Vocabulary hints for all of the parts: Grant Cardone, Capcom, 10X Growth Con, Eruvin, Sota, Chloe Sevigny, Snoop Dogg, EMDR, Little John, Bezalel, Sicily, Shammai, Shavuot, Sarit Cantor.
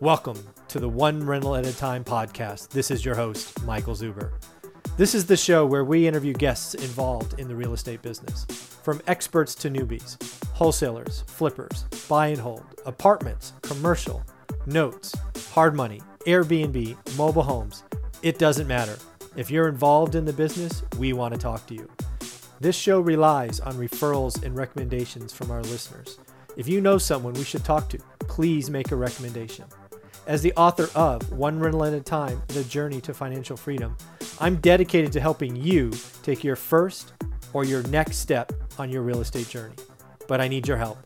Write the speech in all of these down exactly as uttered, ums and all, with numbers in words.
Welcome to the One Rental at a Time podcast. This is your host, Michael Zuber. This is the show where we interview guests involved in the real estate business, from experts to newbies, wholesalers, flippers, buy and hold, apartments, commercial, notes, hard money, Airbnb, mobile homes. It doesn't matter. If you're involved in the business, we want to talk to you. This show relies on referrals and recommendations from our listeners. If you know someone we should talk to, please make a recommendation. As the author of One Rental at a Time, The Journey to Financial Freedom, I'm dedicated to helping you take your first or your next step on your real estate journey. But I need your help.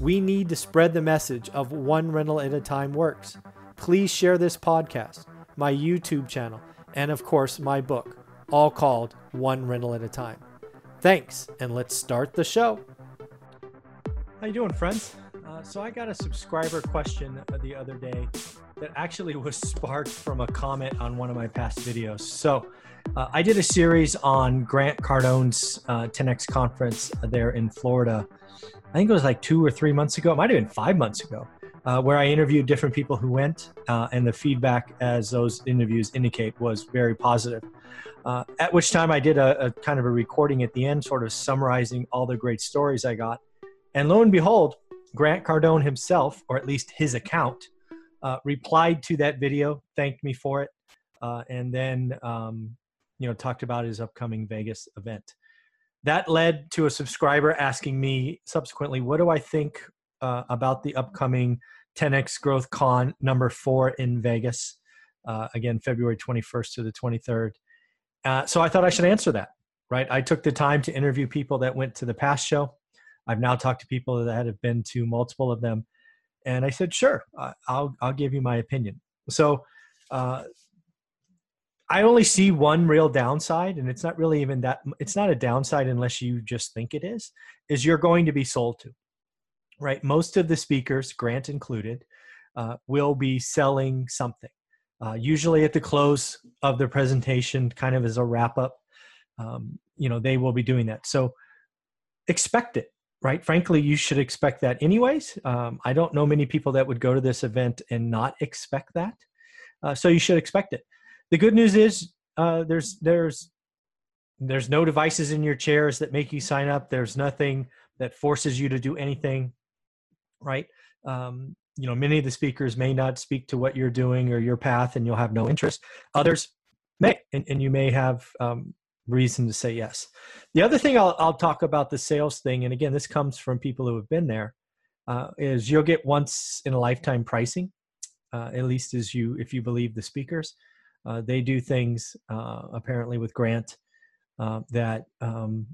We need to spread the message of One Rental at a Time works. Please share this podcast, my YouTube channel, and of course my book, all called One Rental at a Time. Thanks, and let's start the show. How you doing, friends? Uh, so I got a subscriber question the other day that actually was sparked from a comment on one of my past videos. So uh, I did a series on Grant Cardone's uh, ten X conference there in Florida. I think it was like two or three months ago. It might have been five months ago, uh, where I interviewed different people who went, uh, and the feedback, as those interviews indicate, was very positive. Uh, at which time I did a, a kind of a recording at the end, sort of summarizing all the great stories I got. And lo and behold, Grant Cardone himself, or at least his account, uh, replied to that video, thanked me for it, uh, and then um, you know, talked about his upcoming Vegas event. That led to a subscriber asking me subsequently, what do I think uh, about the upcoming ten X Growth Con number four in Vegas, uh, again, February twenty-first to the twenty-third. Uh, so I thought I should answer that, right? I took the time to interview people that went to the past show. I've now talked to people that have been to multiple of them. And I said, sure, I'll, I'll give you my opinion. So uh, I only see one real downside, and it's not really even that, it's not a downside unless you just think it is, is you're going to be sold to, right? Most of the speakers, Grant included, uh, will be selling something. Uh, usually at the close of the presentation, kind of as a wrap up, um, you know, they will be doing that. So expect it. Right? Frankly, you should expect that anyways. Um, I don't know many people that would go to this event and not expect that. Uh, so you should expect it. The good news is uh, there's there's there's no devices in your chairs that make you sign up. There's nothing that forces you to do anything, right? Um, you know, many of the speakers may not speak to what you're doing or your path, and you'll have no interest. Others may, and, and you may have um, reason to say yes. The other thing I'll, I'll talk about the sales thing, and again, this comes from people who have been there, uh, is you'll get once in a lifetime pricing, uh, at least as you, if you believe the speakers. Uh, they do things uh, apparently with Grant uh, that um,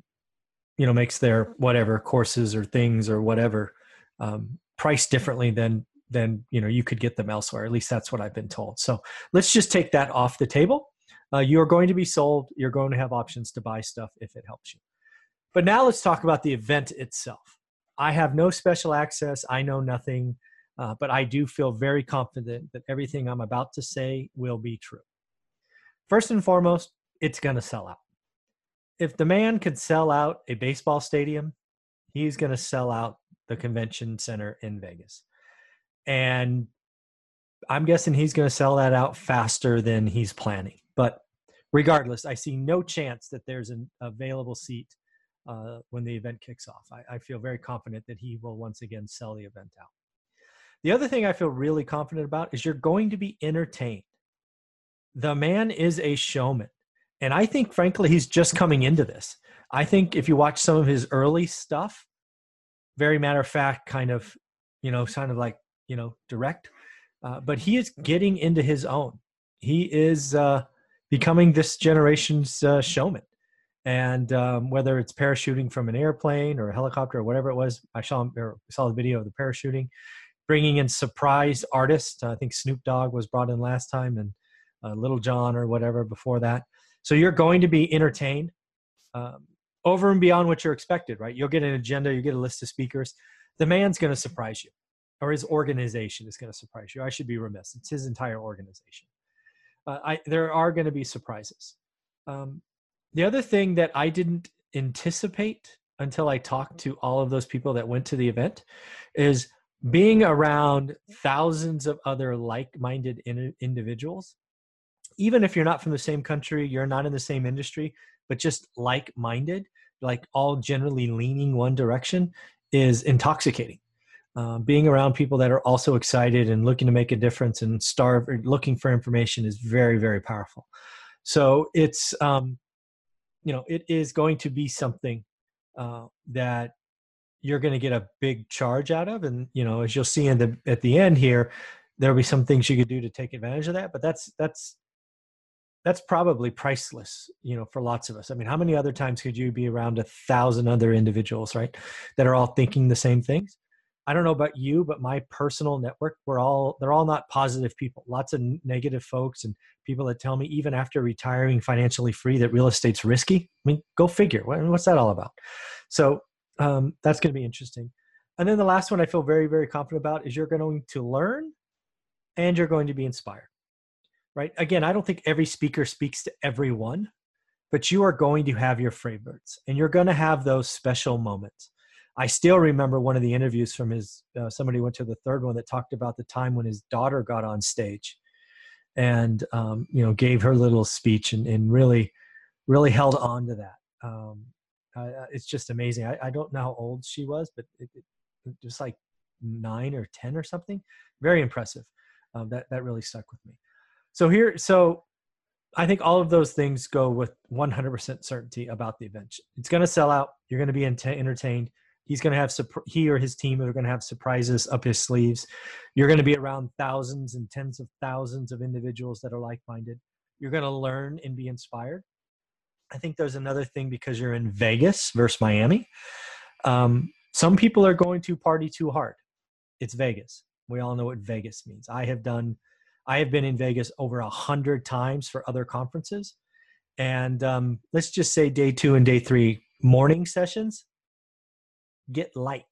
you know makes their whatever courses or things or whatever um, priced differently than than you know you could get them elsewhere. At least that's what I've been told. So let's just take that off the table. Uh, you're going to be sold. You're going to have options to buy stuff if it helps you. But now let's talk about the event itself. I have no special access. I know nothing, uh, but I do feel very confident that everything I'm about to say will be true. First and foremost, it's going to sell out. If the man could sell out a baseball stadium, he's going to sell out the convention center in Vegas. And I'm guessing he's going to sell that out faster than he's planning. But regardless, I see no chance that there's an available seat uh, when the event kicks off. I, I feel very confident that he will once again sell the event out. The other thing I feel really confident about is you're going to be entertained. The man is a showman. And I think, frankly, he's just coming into this. I think if you watch some of his early stuff, very matter of fact, kind of, you know, kind of like, you know, direct. Uh, but he is getting into his own. He is... Uh, becoming this generation's uh, showman. And um, whether it's parachuting from an airplane or a helicopter or whatever it was, I saw him, or saw the video of the parachuting, bringing in surprise artists. I think Snoop Dogg was brought in last time, and uh, Little John or whatever before that. So you're going to be entertained um, over and beyond what you're expected, right? You'll get an agenda, you get a list of speakers. The man's gonna surprise you, or his organization is gonna surprise you. I should be remiss, it's his entire organization. uh, I, there are going to be surprises. Um, the other thing that I didn't anticipate until I talked to all of those people that went to the event is being around thousands of other like-minded in- individuals. Even if you're not from the same country, you're not in the same industry, but just like-minded, like all generally leaning one direction, is intoxicating. Uh, being around people that are also excited and looking to make a difference and starve or looking for information is very, very powerful. So it's, um, you know, it is going to be something uh, that you're going to get a big charge out of. And, you know, as you'll see in the, at the end here, there'll be some things you could do to take advantage of that, but that's, that's, that's probably priceless, you know, for lots of us. I mean, how many other times could you be around a thousand other individuals, right, that are all thinking the same things? I don't know about you, but my personal network, we're all, they're all not positive people. Lots of negative folks and people that tell me even after retiring financially free that real estate's risky. I mean, go figure. What's that all about? So um, that's going to be interesting. And then the last one I feel very, very confident about is you're going to learn and you're going to be inspired. Right? Again, I don't think every speaker speaks to everyone, but you are going to have your favorites and you're going to have those special moments. I still remember one of the interviews from his, uh, somebody went to the third one that talked about the time when his daughter got on stage and, um, you know, gave her little speech and, and really, really held on to that. Um, uh, it's just amazing. I, I don't know how old she was, but it, it, just like nine or ten or something. Very impressive. Um, that, that really stuck with me. So here, so I think all of those things go with one hundred percent certainty about the event. It's going to sell out. You're going to be ent- entertained. He's going to have, he or his team are going to have surprises up his sleeves. You're going to be around thousands and tens of thousands of individuals that are like-minded. You're going to learn and be inspired. I think there's another thing because you're in Vegas versus Miami. Um, some people are going to party too hard. It's Vegas. We all know what Vegas means. I have done, I have been in Vegas over a hundred times for other conferences. And um, let's just say day two and day three morning sessions, get light.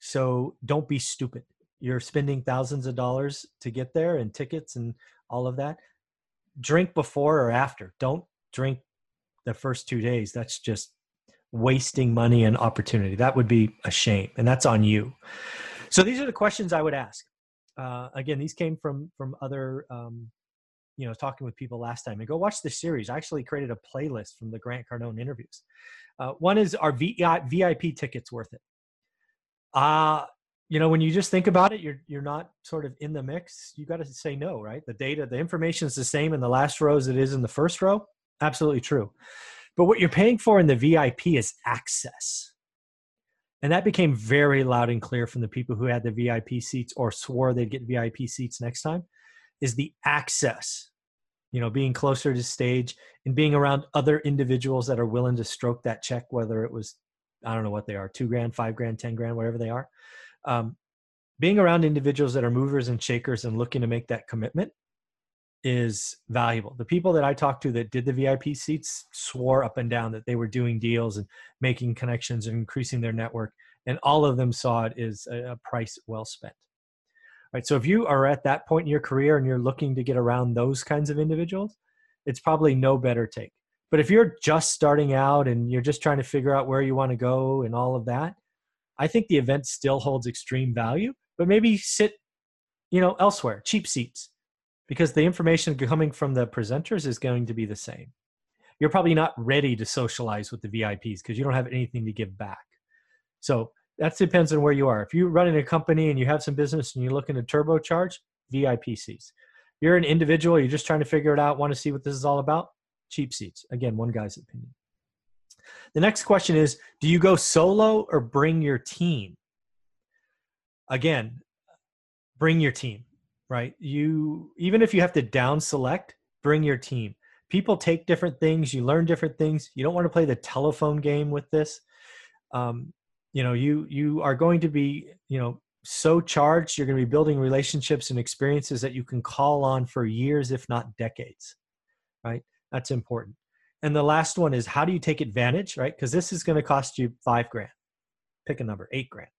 So don't be stupid. You're spending thousands of dollars to get there and tickets and all of that. Drink before or after. Don't drink the first two days. That's just wasting money and opportunity. That would be a shame. And that's on you. So these are the questions I would ask. Uh, again, these came from, from other, um, you know, talking with people last time. And go watch the series. I actually created a playlist from the Grant Cardone interviews. Uh, one is, are V I P tickets worth it? Uh, you know, when you just think about it, you're, you're not sort of in the mix. You got to say no, right? The data, the information is the same in the last row as it is in the first row. Absolutely true. But what you're paying for in the V I P is access. And that became very loud and clear from the people who had the V I P seats or swore they'd get V I P seats next time, is the access, you know, being closer to stage and being around other individuals that are willing to stroke that check, whether it was, I don't know what they are, two grand, five grand, ten grand, whatever they are. Um, being around individuals that are movers and shakers and looking to make that commitment is valuable. The people that I talked to that did the V I P seats swore up and down that they were doing deals and making connections and increasing their network. And all of them saw it as a price well spent. All right, so if you are at that point in your career and you're looking to get around those kinds of individuals, it's probably no better take. But if you're just starting out and you're just trying to figure out where you want to go and all of that, I think the event still holds extreme value, but maybe sit, you know, elsewhere, cheap seats, because the information coming from the presenters is going to be the same. You're probably not ready to socialize with the V I Ps because you don't have anything to give back. So that depends on where you are. If you're running a company and you have some business and you're looking to turbocharge, V I P seats. You're an individual, you're just trying to figure it out, want to see what this is all about, cheap seats. Again, one guy's opinion. The next question is, do you go solo or bring your team? Again, bring your team, right? You, even if you have to down select, bring your team. People take different things. You learn different things. You don't want to play the telephone game with this. Um, you know, you, you are going to be, you know, so charged. You're going to be building relationships and experiences that you can call on for years, if not decades, right? That's important. And the last one is, how do you take advantage, right? Because this is going to cost you five grand, pick a number, eight grand.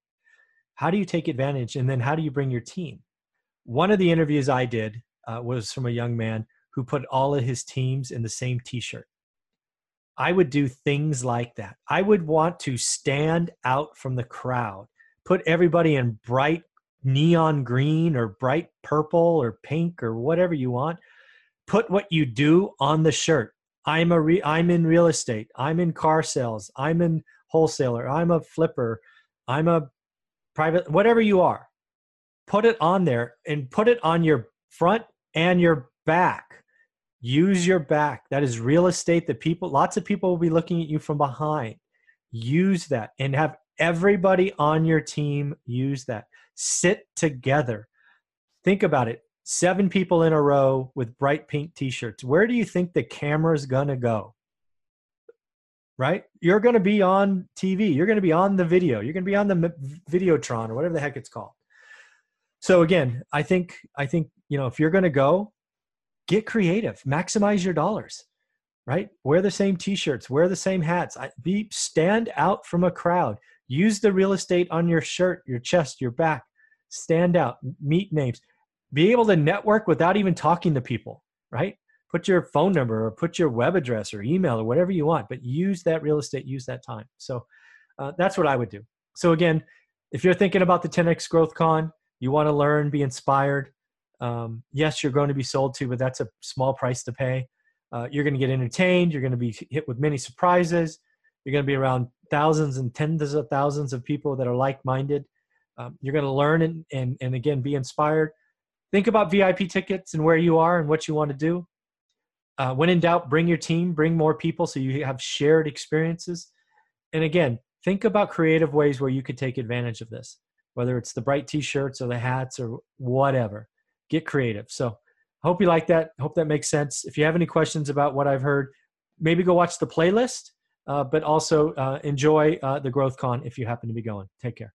How do you take advantage? And then how do you bring your team? One of the interviews I did uh, was from a young man who put all of his teams in the same t-shirt. I would do things like that. I would want to stand out from the crowd, put everybody in bright neon green or bright purple or pink or whatever you want. Put what you do on the shirt. I'm a re- I'm in real estate. I'm in car sales. I'm in wholesaler. I'm a flipper. I'm a private, whatever you are. Put it on there and put it on your front and your back. Use your back. That is real estate that people, lots of people will be looking at you from behind. Use that and have everybody on your team use that. Sit together. Think about it. Seven people in a row with bright pink t-shirts. Where do you think the camera's going to go? Right? You're going to be on T V. You're going to be on the video. You're going to be on the Videotron or whatever the heck it's called. So again, I think, I think, you know, if you're going to go, get creative, maximize your dollars, right? Wear the same t-shirts, wear the same hats, be stand out from a crowd. Use the real estate on your shirt, your chest, your back, stand out, meet names. Be able to network without even talking to people, right? Put your phone number or put your web address or email or whatever you want, but use that real estate, use that time. So uh, that's what I would do. So again, if you're thinking about the ten X Growth Con, you want to learn, be inspired. Um, yes, you're going to be sold to, but that's a small price to pay. Uh, you're going to get entertained. You're going to be hit with many surprises. You're going to be around thousands and tens of thousands of people that are like-minded. Um, you're going to learn and, and, and again, be inspired. Think about V I P tickets and where you are and what you want to do. Uh, when in doubt, bring your team, bring more people so you have shared experiences. And again, think about creative ways where you could take advantage of this, whether it's the bright t-shirts or the hats or whatever. Get creative. So hope you like that. Hope that makes sense. If you have any questions about what I've heard, maybe go watch the playlist, uh, but also uh, enjoy uh, the Growth Con if you happen to be going. Take care.